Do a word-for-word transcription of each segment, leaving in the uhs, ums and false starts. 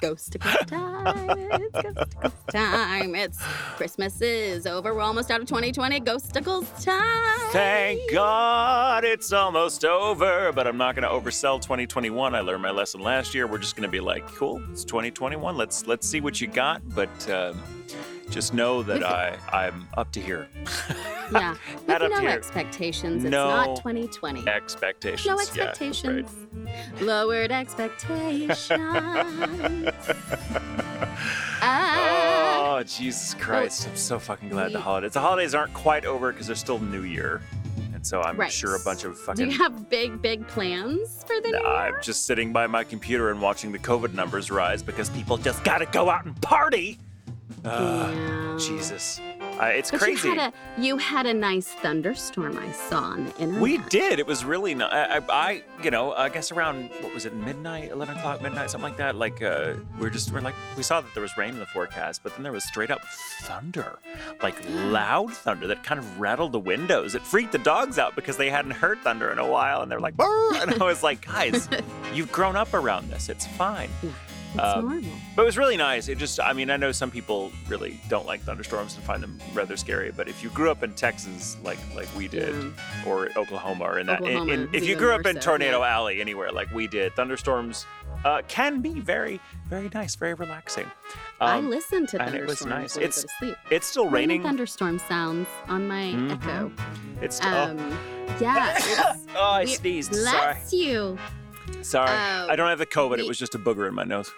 Ghostacles time. It's Ghostacles time. It's Christmas is over. We're almost out of twenty twenty. Ghostacles time. Thank God it's almost over. But I'm not going to oversell twenty twenty-one. I learned my lesson last year. We're just going to be like, cool, it's twenty twenty-one. Let's let's see what you got. But um, just know that I, I'm up to here. Yeah. With up no here. Expectations. It's no not twenty twenty. Expectations. No expectations. Yeah, lowered expectations. uh, oh, Jesus Christ. Oh, I'm so fucking glad we, the holidays. The holidays aren't quite over because there's still New Year. And so I'm right. sure a bunch of fucking... Do you have big, big plans for the New Year? I'm just sitting by my computer and watching the COVID numbers rise because people just got to go out and party. Uh, yeah. Jesus. Uh, it's but crazy. You had, a, you had a nice thunderstorm I saw on the internet. We did. It was really nice. I, I, you know, I guess around, what was it, midnight, eleven o'clock, midnight, something like that. Like, uh, we we're just, we're like, we saw that there was rain in the forecast, but then there was straight up thunder, like loud thunder that kind of rattled the windows. It freaked the dogs out because they hadn't heard thunder in a while, and they're like, burr! And I was like, guys, you've grown up around this. It's fine. Yeah. It's um, normal. But it was really nice. It just, I mean, I know some people really don't like thunderstorms and find them rather scary, but if you grew up in Texas like like we did, yeah. or Oklahoma, or in that, in, in, if you grew up in so, Tornado yeah. Alley anywhere like we did, thunderstorms uh, can be very, very nice, very relaxing. Um, I listened to thunderstorms. And it was nice. It's, it's still raining. Thunderstorm sounds on my mm-hmm. Echo. It's still. Um, oh. Yeah. It's, oh, I sneezed. Bless Sorry. you. Sorry, uh, I don't have the COVID. We, it was just a booger in my nose.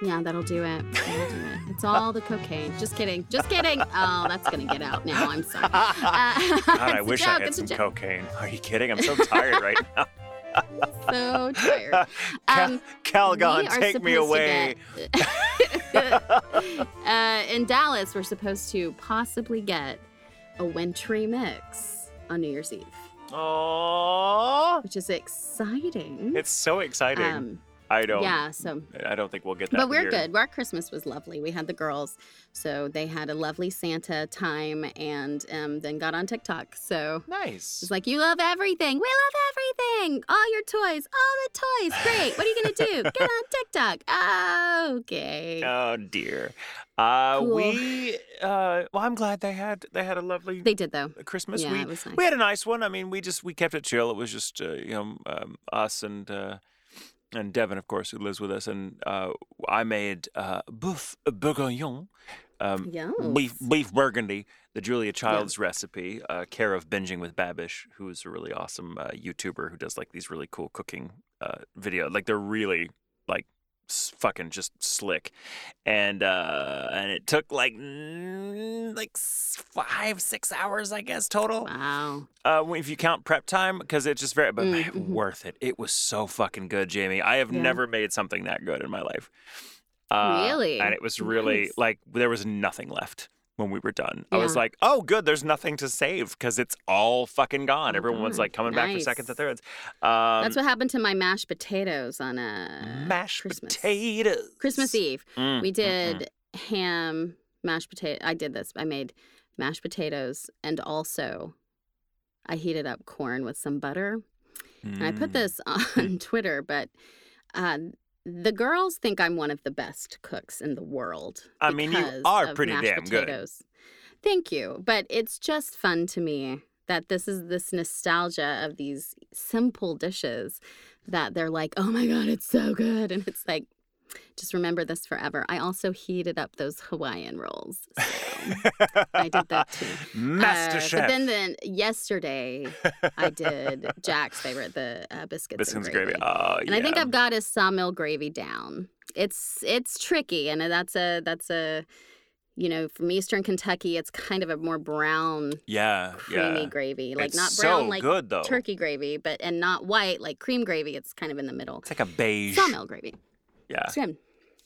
Yeah, that'll do it. That'll do it. It's all the cocaine. Just kidding. Just kidding. Oh, that's going to get out now. I'm sorry. Uh, God, I wish joke, I had some joke. cocaine. Are you kidding? I'm so tired right now. So tired. Um, Cal- Calgon, take me away. Get, uh, in Dallas, we're supposed to possibly get a wintry mix on New Year's Eve. Oh, which is exciting. It's so exciting. Um, I don't. Yeah, so I don't think we'll get that. But we're year. good. Our Christmas was lovely. We had the girls, so they had a lovely Santa time, and um, then got on TikTok. So nice. It's like you love everything. We love everything. All your toys. All the toys. Great. What are you gonna do? Get on TikTok. Oh, okay. Oh dear. Uh, cool. We. Uh, well, I'm glad they had they had a lovely. They did though. Christmas. Yeah, we, it was nice. We had a nice one. I mean, we just we kept it chill. It was just uh, you know um, us and. Uh, And Devin, of course, who lives with us. And uh, I made uh, beef bourguignon, um, yes. beef, beef burgundy, the Julia Child's yeah. recipe, uh, care of Binging with Babish, who is a really awesome uh, YouTuber who does like these really cool cooking uh, videos. Like they're really like fucking just slick. And uh, and it took like like five, six hours, I guess, total. Wow. Uh, if you count prep time, because it's just very, but mm-hmm. man, worth it. It was so fucking good, Jamie. I have yeah. never made something that good in my life. Uh, really? And it was really, nice. like, there was nothing left when we were done. Yeah. I was like, oh, good, there's nothing to save because it's all fucking gone. Oh, Everyone's God. like coming nice. back for seconds and thirds. Um, That's what happened to my mashed potatoes on a mashed Christmas. potatoes. Christmas Eve. Mm, we did mm-hmm. ham, mashed potato. I did this. I made mashed potatoes and also I heated up corn with some butter. Mm. And I put this on Twitter, but uh, the girls think I'm one of the best cooks in the world. I mean, you are pretty damn potatoes. good. Thank you. But it's just fun to me that this is this nostalgia of these simple dishes that they're like, oh, my God, it's so good. And it's like, just remember this forever. I also heated up those Hawaiian rolls. So I did that too. Master uh, Chef. But then, then yesterday, I did Jack's favorite, the uh, biscuits, biscuits and gravy. gravy. Oh, and yeah. I think I've got his sawmill gravy down. It's it's tricky, and that's a that's a you know from Eastern Kentucky, it's kind of a more brown, yeah, creamy yeah. gravy, like it's not brown so like good, turkey gravy, but and not white like cream gravy. It's kind of in the middle. It's like a beige sawmill gravy. Yeah, it's,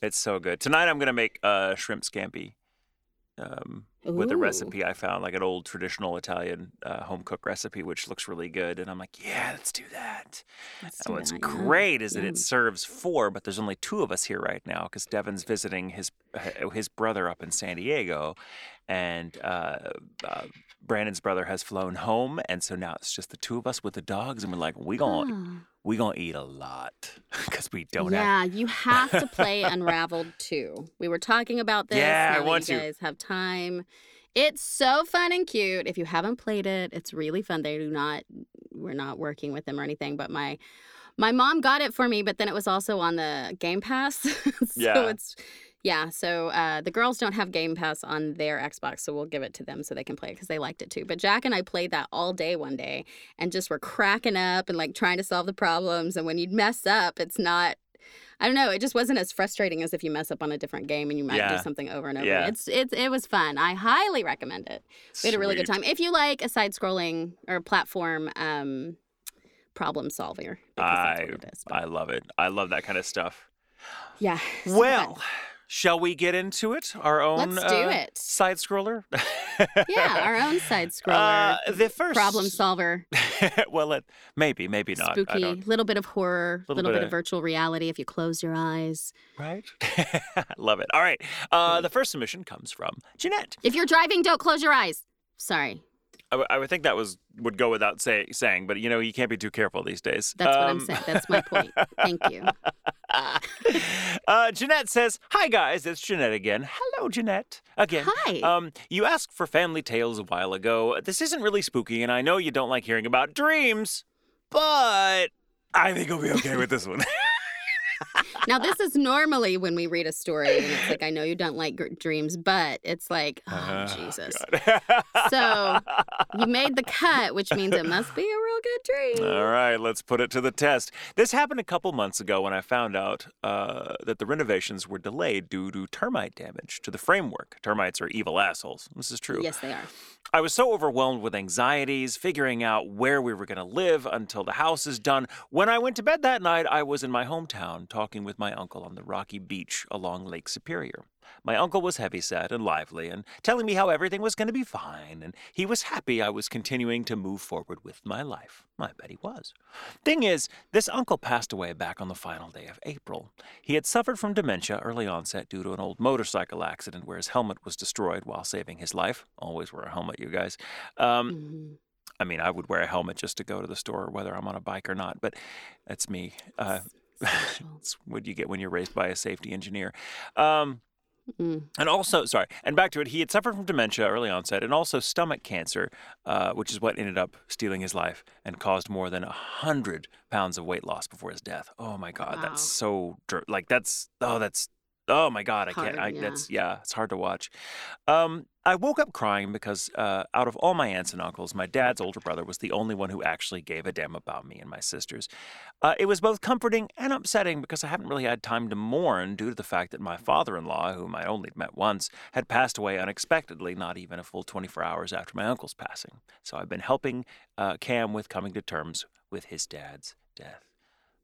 it's so good. Tonight I'm going to make uh, shrimp scampi um, with a recipe I found, like an old traditional Italian uh, home cook recipe, which looks really good. And I'm like, yeah, let's do that. Let's and do what's that, great yeah. is that yeah. it serves four, but there's only two of us here right now because Devin's visiting his his brother up in San Diego. And uh, uh, Brandon's brother has flown home. And so now it's just the two of us with the dogs. And we're like, we're going to oh. eat a lot. because we don't yeah, have... Yeah, you have to play Unraveled two. We were talking about this. Yeah, now I want you to. guys have time. It's so fun and cute. If you haven't played it, it's really fun. They do not... We're not working with them or anything, but my... My mom got it for me, but then it was also on the Game Pass. so yeah. it's yeah, so uh, the girls don't have Game Pass on their Xbox, so we'll give it to them so they can play it because they liked it too. But Jack and I played that all day one day and just were cracking up and like trying to solve the problems. And when you mess up, it's not, I don't know, it just wasn't as frustrating as if you mess up on a different game and you might yeah. do something over and over. Yeah. It's it's it was fun. I highly recommend it. We had Sweet. a really good time. If you like a side-scrolling or platform um problem solver. I is, I love it. I love that kind of stuff. Yeah. So well, fun. Shall we get into it? Our own Let's do uh, it. side scroller. yeah, our own side scroller. Uh, the first problem solver. well, it, maybe, maybe not. Spooky. A little bit of horror. A little, little bit, bit of, of virtual reality. If you close your eyes. Right. love it. All right. Uh, the first submission comes from Jeanette. If you're driving, don't close your eyes. Sorry. I, w- I would think that was would go without say, saying, but, you know, you can't be too careful these days. That's um, what I'm saying. That's my point. Thank you. uh, Jeanette says, hi, guys. It's Jeanette again. Hello, Jeanette. Again. Hi. Um, you asked for family tales a while ago. This isn't really spooky, and I know you don't like hearing about dreams, but I think I'll be okay with this one. Now, this is normally when we read a story and it's like, I know you don't like g- dreams, but it's like, oh, uh, Jesus. So you made the cut, which means it must be a real good dream. All right, let's put it to the test. This happened a couple months ago when I found out uh, that the renovations were delayed due to termite damage to the framework. Termites are evil assholes. This is true. Yes, they are. I was so overwhelmed with anxieties, figuring out where we were going to live until the house is done. When I went to bed that night, I was in my hometown talking with my uncle on the rocky beach along Lake Superior. My uncle was heavyset and lively and telling me how everything was going to be fine, and he was happy I was continuing to move forward with my life. I bet he was. Thing is, this uncle passed away back on the final day of April. He had suffered from dementia early onset due to an old motorcycle accident where his helmet was destroyed while saving his life. Always wear a helmet, you guys. Um, mm-hmm. I mean, I would wear a helmet just to go to the store, whether I'm on a bike or not, but that's me. Uh, that's what you get when you're raised by a safety engineer. Um, Mm. And also, sorry, and back to it, he had suffered from dementia early onset and also stomach cancer, uh, which is what ended up stealing his life and caused more than one hundred pounds of weight loss before his death. Oh, my God. Wow. That's so, like, that's, oh, that's, oh, my God. I hard, can't, I, yeah. that's, yeah, it's hard to watch. Um, I woke up crying because uh, out of all my aunts and uncles, my dad's older brother was the only one who actually gave a damn about me and my sisters. Uh, it was both comforting and upsetting because I haven't really had time to mourn due to the fact that my father-in-law, whom I only met once, had passed away unexpectedly not even a full twenty-four hours after my uncle's passing. So I've been helping uh, Cam with coming to terms with his dad's death.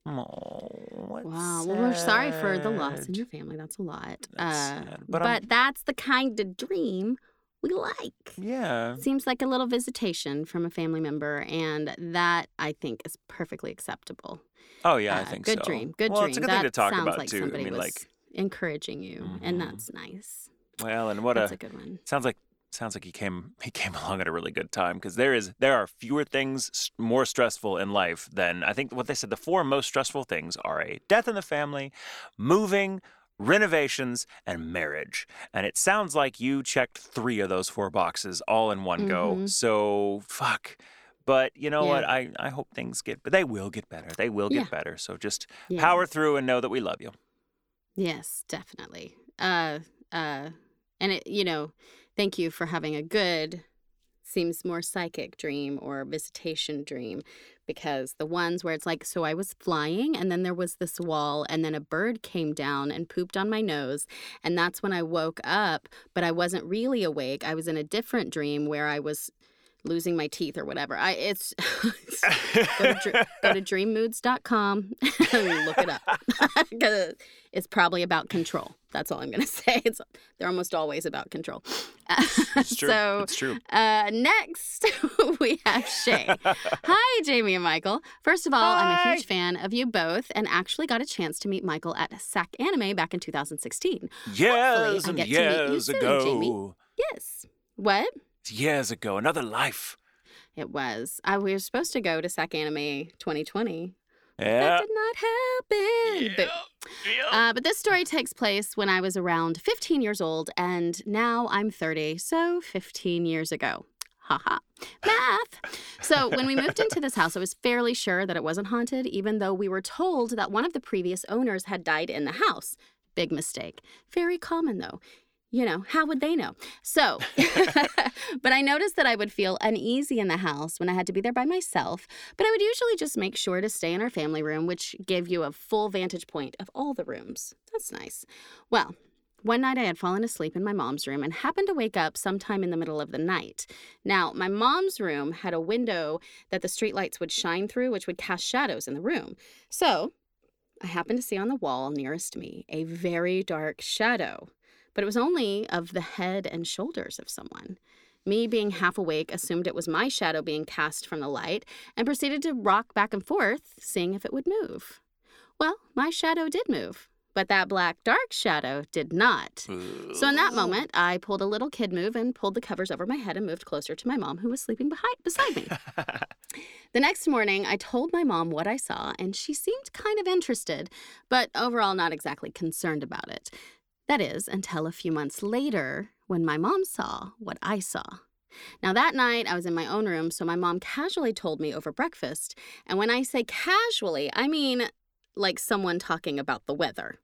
Oh, wow. Sad. Well, we're sorry for the loss in your family. That's a lot. That's uh, but but that's the kind of dream we like. Yeah. Seems like a little visitation from a family member, and that, I think, is perfectly acceptable. Oh, yeah, uh, I think good so. Good dream. Good well, dream. Well, it's a good that thing to talk about, like too. I mean, was like encouraging you, mm-hmm. and that's nice. Well, and what that's a... That's a good one. Sounds like... Sounds like he came he came along at a really good time, because there is there are fewer things more stressful in life than, I think what they said, the four most stressful things are a death in the family, moving, renovations, and marriage. And it sounds like you checked three of those four boxes all in one mm-hmm. go. So, fuck. But you know yeah. what? I, I hope things get, but they will get better. They will get yeah. better. So just yeah. power through and know that we love you. Yes, definitely. Uh, uh, and, it, you know... Thank you for having a good, seems more psychic dream or visitation dream, because the ones where it's like, so I was flying and then there was this wall and then a bird came down and pooped on my nose. And that's when I woke up, but I wasn't really awake. I was in a different dream where I was losing my teeth or whatever. I it's go, to, go to dream moods dot com and look it up. It's probably about control. That's all I'm going to say. It's, they're almost always about control. It's true. So, it's true. Uh, next, we have Shay. Hi, Jamie and Michael. First of all, Hi. I'm a huge fan of you both and actually got a chance to meet Michael at S A C Anime back in two thousand sixteen. Years and years ago. Soon, yes. What? Years ago. Another life. It was. I, we were supposed to go to S A C Anime twenty twenty. Yeah. That did not happen. yeah, boo. Yeah. Uh, but this story takes place when I was around fifteen years old, and now I'm thirty, so fifteen years ago. Haha. Math! So when we moved into this house, I was fairly sure that it wasn't haunted, even though we were told that one of the previous owners had died in the house. Big mistake. Very common, though. You know, how would they know? So, but I noticed that I would feel uneasy in the house when I had to be there by myself, but I would usually just make sure to stay in our family room, which gave you a full vantage point of all the rooms. That's nice. Well, one night I had fallen asleep in my mom's room and happened to wake up sometime in the middle of the night. Now, my mom's room had a window that the streetlights would shine through, which would cast shadows in the room. So, I happened to see on the wall nearest me a very dark shadow. But it was only of the head and shoulders of someone. Me, being half awake, assumed it was my shadow being cast from the light and proceeded to rock back and forth, seeing if it would move. Well, my shadow did move, but that black, dark shadow did not. So in that moment, I pulled a little kid move and pulled the covers over my head and moved closer to my mom, who was sleeping behind, beside me. The next morning, I told my mom what I saw, and she seemed kind of interested, but overall not exactly concerned about it. That is, until a few months later, when my mom saw what I saw. Now, that night, I was in my own room, so my mom casually told me over breakfast. And when I say casually, I mean like someone talking about the weather.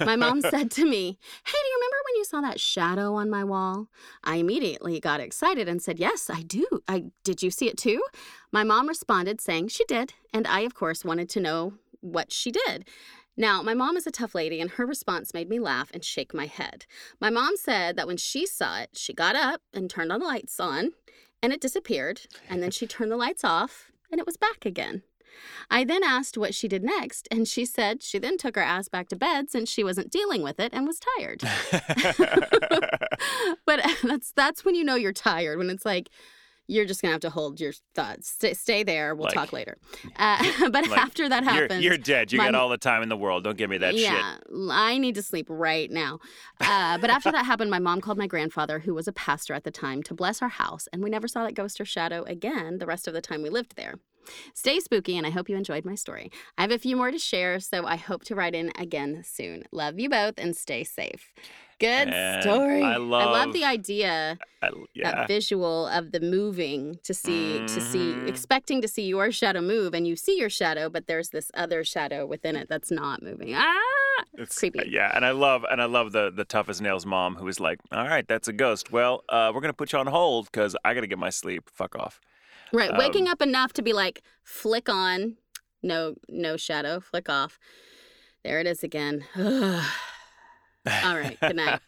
My mom said to me, "Hey, do you remember when you saw that shadow on my wall?" I immediately got excited and said, "Yes, I do. I did you see it too?" My mom responded saying she did, and I, of course, wanted to know what she did. Now, my mom is a tough lady, and her response made me laugh and shake my head. My mom said that when she saw it, she got up and turned on the lights on, and it disappeared, and then she turned the lights off, and it was back again. I then asked what she did next, and she said she then took her ass back to bed since she wasn't dealing with it and was tired. But that's that's when you know you're tired, when it's like, you're just going to have to hold your thoughts. St- stay there. We'll like, talk later. Uh, but like, after that happens... You're, you're dead. You my, got all the time in the world. Don't give me that yeah, shit. Yeah, I need to sleep right now. Uh, but after that happened, my mom called my grandfather, who was a pastor at the time, to bless our house. And we never saw that ghost or shadow again the rest of the time we lived there. Stay spooky, and I hope you enjoyed my story. I have a few more to share, so I hope to write in again soon. Love you both, and stay safe. Good and story. I love, I love the idea, I, yeah. that visual of the moving to see, mm-hmm. to see, expecting to see your shadow move, and you see your shadow, but there's this other shadow within it that's not moving. Ah, it's, it's creepy. Yeah, and I love, and I love the the tough as nails mom who is like, "All right, that's a ghost. Well, uh, we're gonna put you on hold because I gotta get my sleep. Fuck off." Right, um, waking up enough to be like, flick on, no, no shadow, flick off. There it is again. Ugh. All right, good night.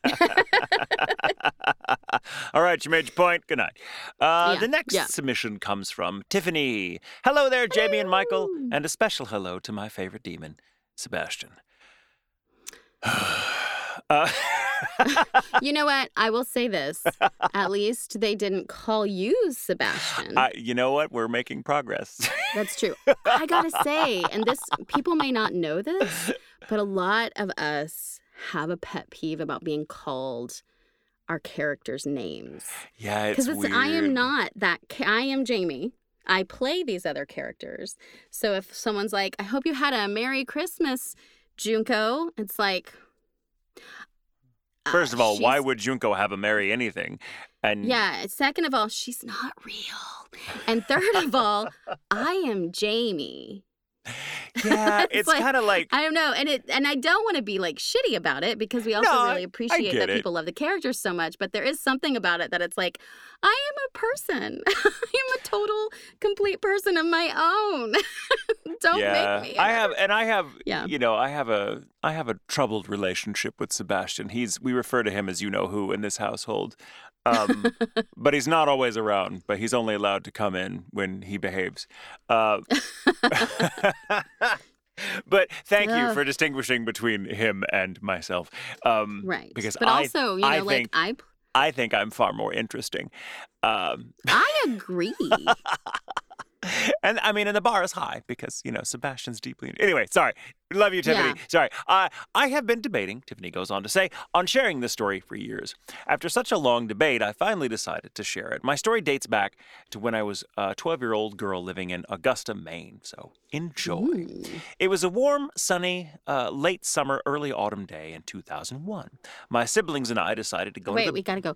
All right, you made your point. Good night. Uh, yeah, the next yeah. submission comes from Tiffany. Hello there, hello. Jamie and Michael, and a special hello to my favorite demon, Sebastian. uh, you know what? I will say this. At least they didn't call you Sebastian. Uh, you know what? We're making progress. That's true. I gotta say, and this people may not know this, but a lot of us have a pet peeve about being called our characters' names. Yeah, it's weird. Because I am not that. I am Jamie. I play these other characters. So if someone's like, "I hope you had a Merry Christmas, Junko," it's like, first of all, she's... why would Junko have a Merry anything? And yeah, second of all, she's not real. And third of all, I am Jamie. Yeah, it's, it's like, kind of like, I don't know, and it and I don't want to be like shitty about it because we also no, really appreciate that it. people love the characters so much, but there is something about it that it's like, I am a person. I am a total, complete person of my own. Don't yeah. make me. I have, and I have, yeah. you know, I have a, I have a troubled relationship with Sebastian. He's, we refer to him as you know who in this household. Um, but he's not always around, but he's only allowed to come in when he behaves. Uh, but thank Ugh. you for distinguishing between him and myself. Um, right. Because but I, also, you know, I like think, I... I think I'm far more interesting. Um, I agree. And I mean, and the bar is high because, you know, Sebastian's deeply... Anyway, sorry. Love you, Tiffany. Yeah. Sorry. Uh, I have been debating, Tiffany goes on to say, on sharing this story for years. After such a long debate, I finally decided to share it. My story dates back to when I was a twelve-year-old girl living in Augusta, Maine. So enjoy. Ooh. It was a warm, sunny, uh, late summer, early autumn day in two thousand one. My siblings and I decided to go... Wait, to the... we gotta go...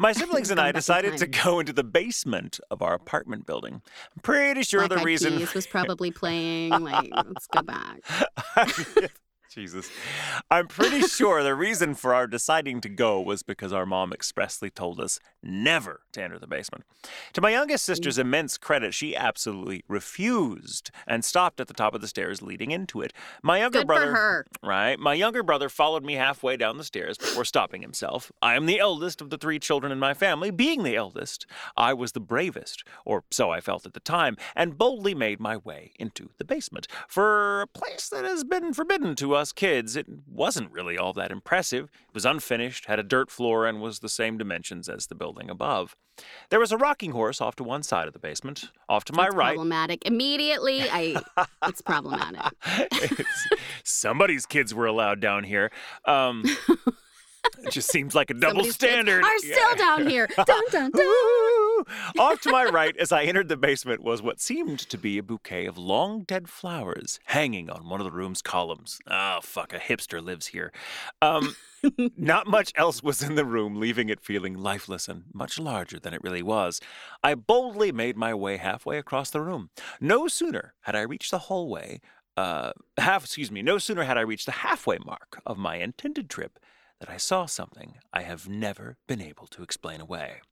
My siblings and I decided to go into the basement of our apartment building. I'm pretty sure Black the Eyed reason Peas was probably playing. Like, let's go back. Jesus. I'm pretty sure the reason for our deciding to go was because our mom expressly told us never to enter the basement. To my youngest sister's immense credit, she absolutely refused and stopped at the top of the stairs leading into it. My younger Good brother, for her. Right? My younger brother followed me halfway down the stairs before stopping himself. I am the eldest of the three children in my family. Being the eldest, I was the bravest, or so I felt at the time, and boldly made my way into the basement for a place that has been forbidden to us. us kids. It wasn't really all that impressive. It was unfinished, had a dirt floor, and was the same dimensions as the building above. There was a rocking horse off to one side of the basement, off to my That's right. problematic. Immediately, I... it's problematic. It's, somebody's kids were allowed down here. Um, it just seems like a double somebody's standard. Kids are still yeah. down here. Dun, dun, dun. Off to my right, as I entered the basement, was what seemed to be a bouquet of long-dead flowers hanging on one of the room's columns. Oh, fuck, a hipster lives here. Um, not much else was in the room, leaving it feeling lifeless and much larger than it really was. I boldly made my way halfway across the room. No sooner had I reached the hallway, uh, half, excuse me, no sooner had I reached the halfway mark of my intended trip that I saw something I have never been able to explain away.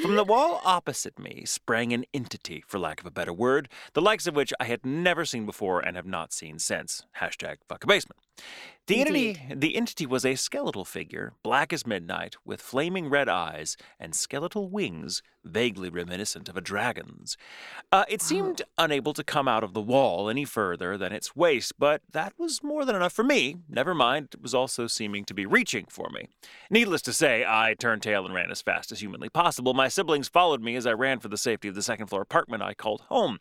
From the wall opposite me sprang an entity, for lack of a better word, the likes of which I had never seen before and have not seen since. Hashtag fuck a basement. The entity, the entity was a skeletal figure, black as midnight, with flaming red eyes and skeletal wings, vaguely reminiscent of a dragon's. Uh, it seemed oh. unable to come out of the wall any further than its waist, but that was more than enough for me. Never mind, it was also seeming to be reaching for me. Needless to say, I turned tail and ran as fast as humanly possible. My siblings followed me as I ran for the safety of the second floor apartment I called home.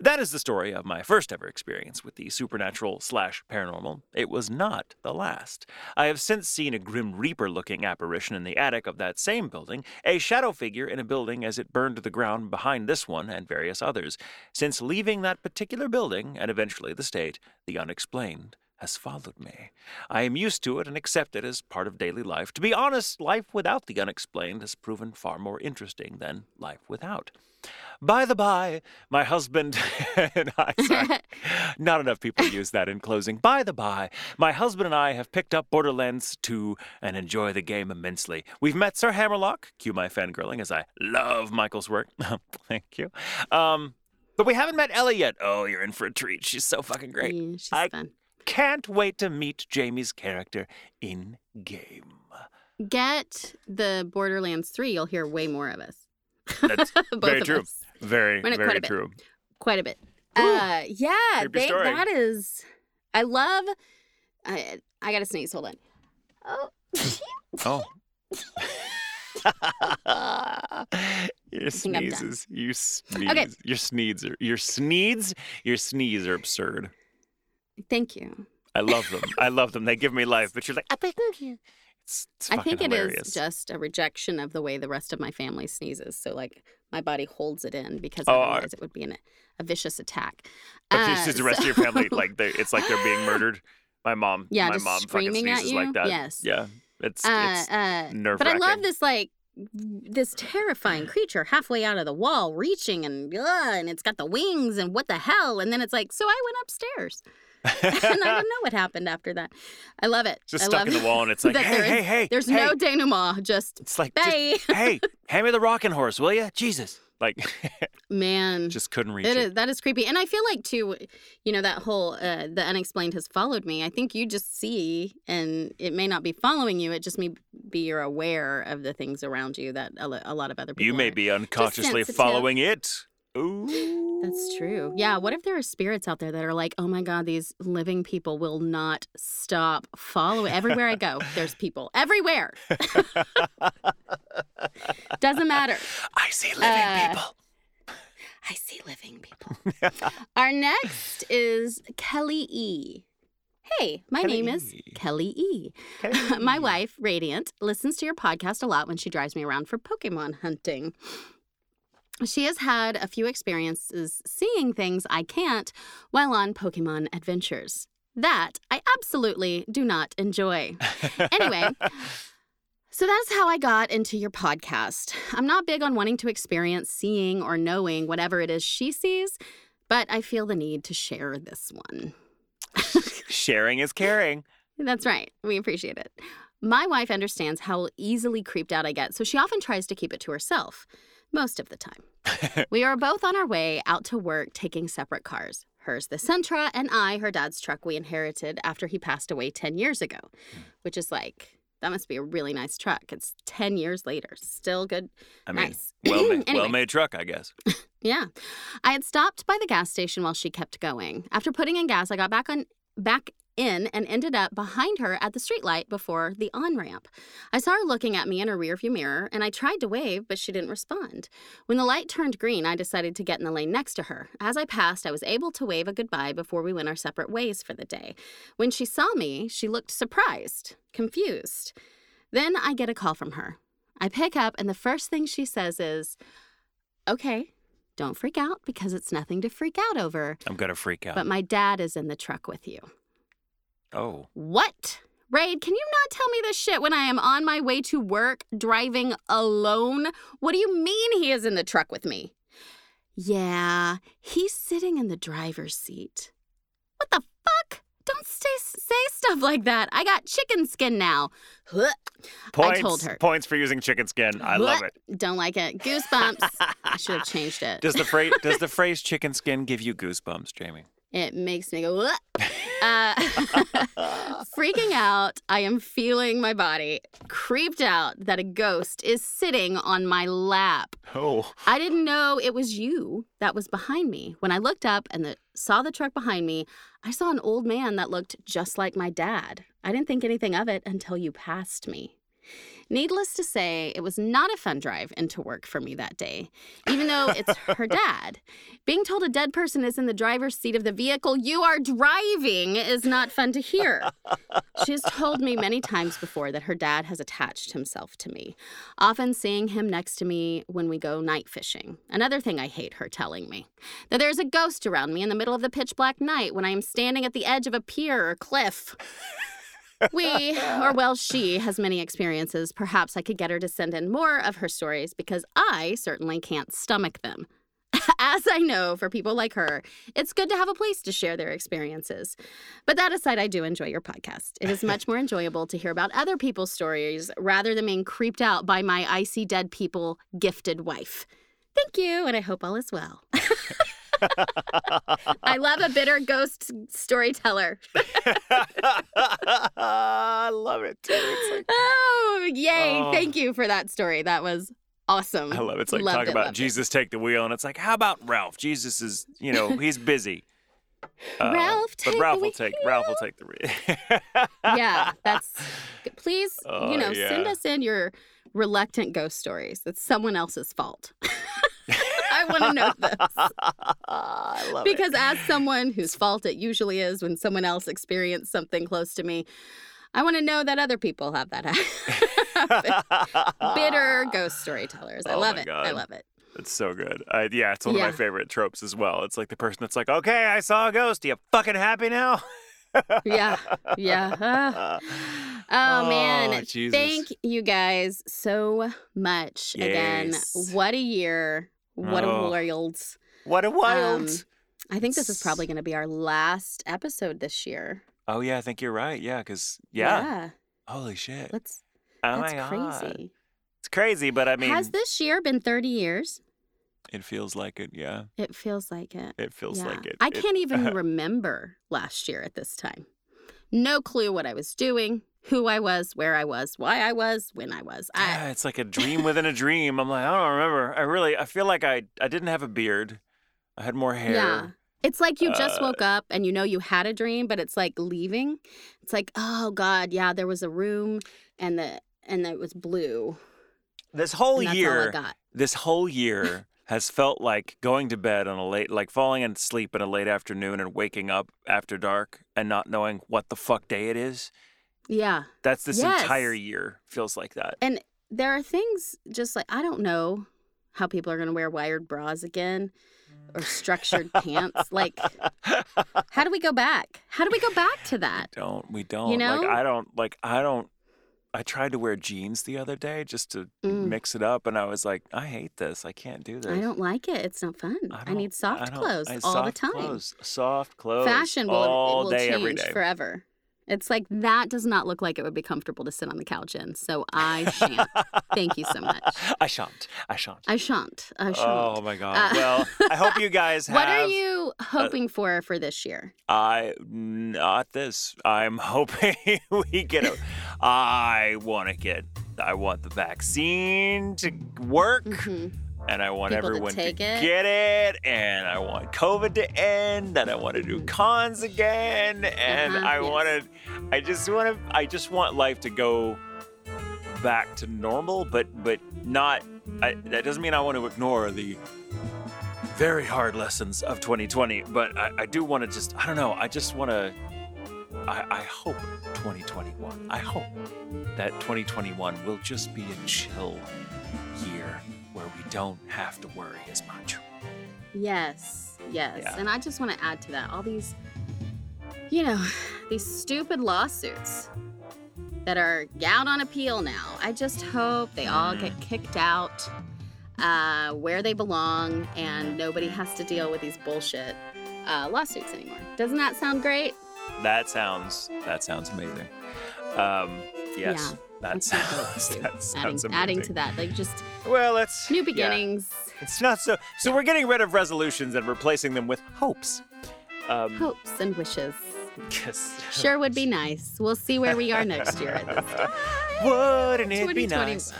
That is the story of my first ever experience with the supernatural slash paranormal. It was not the last. I have since seen a grim reaper-looking apparition in the attic of that same building, a shadow figure in a building as it burned to the ground behind this one and various others. Since leaving that particular building, and eventually the state, the unexplained has followed me. I am used to it and accept it as part of daily life. To be honest, life without the unexplained has proven far more interesting than life without. By the by, my husband and I, sorry, not enough people use that in closing. By the by, my husband and I have picked up Borderlands two and enjoy the game immensely. We've met Sir Hammerlock, cue my fangirling as I love Michael's work. Thank you. Um, but we haven't met Ellie yet. Oh, you're in for a treat. She's so fucking great. Yeah, she's I fun. Can't wait to meet Jamie's character in game. Get the Borderlands three. You'll hear way more of us. That's very true. Us. Very, very quite true. Quite a bit. Uh, yeah, they, that is. I love. I, I got a sneeze. Hold on. Oh. oh. Your sneezes. You sneeze. Okay. Your sneezes. Are, your sneezes. Your sneezes are absurd. Thank you. I love them. I love them. They give me life. But you're like, I thank you. It's, it's I think it hilarious. Is just a rejection of the way the rest of my family sneezes. So, like, my body holds it in because oh, otherwise I... it would be an, a vicious attack. But uh, so... the rest of your family, like, they, it's like they're being murdered. My mom, yeah, my just mom fucking sneezes like that. Yes. Yeah, it's, uh, it's uh, nerve-wracking. But I love this, like, this terrifying creature halfway out of the wall reaching and, uh, and it's got the wings and what the hell. And then it's like, so I went upstairs. And I don't know what happened after that. I love it. Just I stuck in the wall, and it's like, hey, hey, hey. There's hey. no denouement. Just it's like, just, hey, hand me the rocking horse, will you? Jesus, like, man, just couldn't reach it. It. Is, that is creepy, and I feel like too, you know, that whole uh, the unexplained has followed me. I think you just see, and it may not be following you. It just may be you're aware of the things around you that a lot of other people. You may aren't. Be unconsciously following it. Ooh. That's true. Yeah, what if there are spirits out there that are like, oh my God, these living people will not stop following. Everywhere I go, there's people. Everywhere. Doesn't matter. I see living uh, people. I see living people. Our next is Kelly E. Hey, my Kelly. name is Kelly E. Kelly. My wife, Radiant, listens to your podcast a lot when she drives me around for Pokemon hunting. She has had a few experiences seeing things I can't while on Pokemon adventures. That I absolutely do not enjoy. Anyway, so that's how I got into your podcast. I'm not big on wanting to experience seeing or knowing whatever it is she sees, but I feel the need to share this one. Sharing is caring. That's right. We appreciate it. My wife understands how easily creeped out I get, so she often tries to keep it to herself, most of the time. We are both on our way out to work taking separate cars. Hers the Sentra, and I, her dad's truck we inherited after he passed away ten years ago, which is like, that must be a really nice truck. It's ten years later. Still good. I mean, nice. Well-made anyway. Well-made truck, I guess. Yeah. I had stopped by the gas station while she kept going. After putting in gas, I got back on back in and ended up behind her at the streetlight before the on-ramp. I saw her looking at me in her rearview mirror, and I tried to wave, but she didn't respond. When the light turned green, I decided to get in the lane next to her. As I passed, I was able to wave a goodbye before we went our separate ways for the day. When she saw me, she looked surprised, confused. Then I get a call from her. I pick up, and the first thing she says is, "Okay, don't freak out because it's nothing to freak out over. I'm going to freak out. But my dad is in the truck with you." Oh. What? Raid, can you not tell me this shit when I am on my way to work, driving alone? What do you mean he is in the truck with me? Yeah, he's sitting in the driver's seat. What the fuck? Don't say, say stuff like that. I got chicken skin now. Points, I told her. Points for using chicken skin. I love it. Don't like it. Goosebumps. I should have changed it. Does the, phrase, does the phrase chicken skin give you goosebumps, Jamie? It makes me go, uh, freaking out. I am feeling my body creeped out that a ghost is sitting on my lap. Oh! I didn't know it was you that was behind me. When I looked up and the, saw the truck behind me, I saw an old man that looked just like my dad. I didn't think anything of it until you passed me. Needless to say, it was not a fun drive into work for me that day, even though it's her dad. Being told a dead person is in the driver's seat of the vehicle you are driving is not fun to hear. She has told me many times before that her dad has attached himself to me, often seeing him next to me when we go night fishing. Another thing I hate her telling me, that there's a ghost around me in the middle of the pitch black night when I am standing at the edge of a pier or cliff. We, or well, she, has many experiences. Perhaps I could get her to send in more of her stories because I certainly can't stomach them. As I know, for people like her, it's good to have a place to share their experiences. But that aside, I do enjoy your podcast. It is much more enjoyable to hear about other people's stories rather than being creeped out by my I see dead people gifted wife. Thank you, and I hope all is well. I love a bitter ghost storyteller. I love it too. It's like, oh, yay. Oh. Thank you for that story. That was awesome. I love it. It's like talking about Jesus it. take the wheel, and it's like, how about Ralph? Jesus is, you know, he's busy. Uh, Ralph, take but Ralph the will wheel. take Ralph will take the wheel. Yeah, that's please, oh, you know, yeah. send us in your reluctant ghost stories. It's someone else's fault. I want to know this. I love because it. As someone whose fault it usually is when someone else experienced something close to me, I want to know that other people have that happen. Bitter ghost storytellers. I oh love it. God. I love it. It's so good. I, yeah, it's one yeah. of my favorite tropes as well. It's like the person that's like, okay, I saw a ghost. Are you fucking happy now? yeah. Yeah. Uh. Oh, oh, man. Jesus. Thank you guys so much yes. again. What a year. What oh. a wild. What a wild. Um, I think this is probably going to be our last episode this year. Oh, yeah. I think you're right. Yeah. Because, yeah. yeah. Holy shit. Let's, oh that's my God. crazy. It's crazy, but I mean. Has this year been thirty years? It feels like it, yeah. It feels like it. It feels yeah. like it. I it, can't even uh, remember last year at this time. No clue what I was doing. Who I was, where I was, why I was, when I was. I... Yeah, it's like a dream within a dream. I'm like, I don't remember. I really, I feel like I, I didn't have a beard. I had more hair. Yeah. It's like you just uh, woke up and you know you had a dream, but it's like leaving. It's like, oh, God, yeah, there was a room and the and it was blue. This whole year, this whole year has felt like going to bed on a late, like falling asleep in a late afternoon and waking up after dark and not knowing what the fuck day it is. Yeah. That's this yes. entire year feels like that. And there are things just like, I don't know how people are going to wear wired bras again. Or structured pants. Like, how do we go back? How do we go back to that? We don't. We don't. You know? Like, I don't, like, I don't, I tried to wear jeans the other day just to mm. mix it up. And I was like, I hate this. I can't do this. I don't like it. It's not fun. I, I need soft I clothes I, all soft the time. Clothes, soft clothes. Fashion will, all will day, change every day. Forever. It's like, that does not look like it would be comfortable to sit on the couch in. So I shan't. Thank you so much. I shan't. I shan't. I shan't. I shan't. Oh, my God. Uh, well, I hope you guys have. What are you hoping uh, for for this year? I, not this. I'm hoping we get a, I want to get, I want the vaccine to work. Mm-hmm. And I want People everyone to, to it. get it. And I want COVID to end. And I want to do cons again. And uh-huh, I yes. want to, I just want to, I just want life to go back to normal, but but not, I, that doesn't mean I want to ignore the very hard lessons of twenty twenty. But I, I do want to just, I don't know, I just want to, I, I hope twenty twenty-one, I hope that twenty twenty-one will just be a chill year. Where we don't have to worry as much. Yes, yes. Yeah. And I just want to add to that all these, you know, these stupid lawsuits that are out on appeal now. I just hope they all mm. get kicked out uh, where they belong and nobody has to deal with these bullshit uh, lawsuits anymore. Doesn't that sound great? That sounds, that sounds amazing. Um, yes. Yeah. That sounds, that sounds adding, adding to that, like just well, it's, new beginnings. Yeah. It's not so. So we're getting rid of resolutions and replacing them with hopes, um, hopes and wishes. Yes. Sure would be nice. We'll see where we are next year. At this time. Wouldn't it be nice?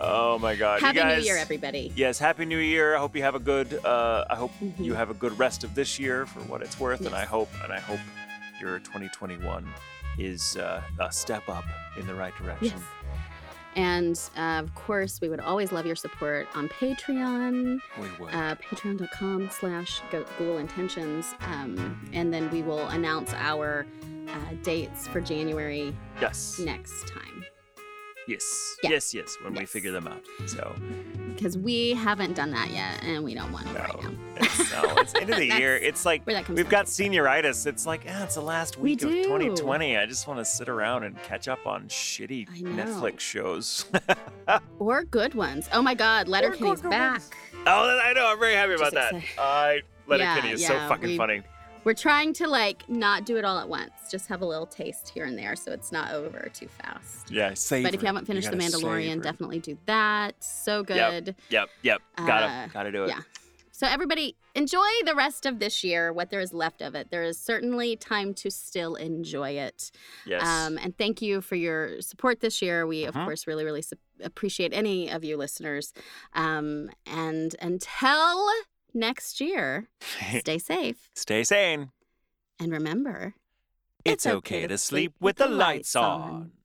Oh my God! Happy you guys, New Year, everybody. Yes, Happy New Year. I hope you have a good. Uh, I hope mm-hmm. you have a good rest of this year for what it's worth, yes. and I hope and I hope your twenty twenty-one. Is uh, a step up in the right direction. Yes. And uh, of course, we would always love your support on Patreon. We would. Uh, Patreon.com slash Ghoul Intentions. Um, and then we will announce our uh, dates for January yes. next time. Yes. Yeah. Yes, yes, when yes. we figure them out. So. Because we haven't done that yet, and we don't want to no, right now. It's, no, it's end of the year. It's like we've got senioritis. It's like, ah, it's the last week we of twenty twenty. I just want to sit around and catch up on shitty Netflix shows. Or good ones. Oh, my God. Letterkenny's back. Ones. Oh, I know. I'm very happy about that. Uh, Letterkenny yeah, is yeah, so fucking we, funny. We're trying to, like, not do it all at once. Just have a little taste here and there so it's not over too fast. Yeah, save it. But if you haven't finished The Mandalorian, definitely do that. So good. Yep, yep, yep. Uh, gotta, gotta do it. Yeah. So everybody, enjoy the rest of this year, what there is left of it. There is certainly time to still enjoy it. Yes. Um, and thank you for your support this year. We, of mm-hmm. course, really, really su- appreciate any of you listeners. Um, and until... next year, stay safe. Stay sane. And remember, it's, it's okay, okay to sleep, sleep with the lights on. on.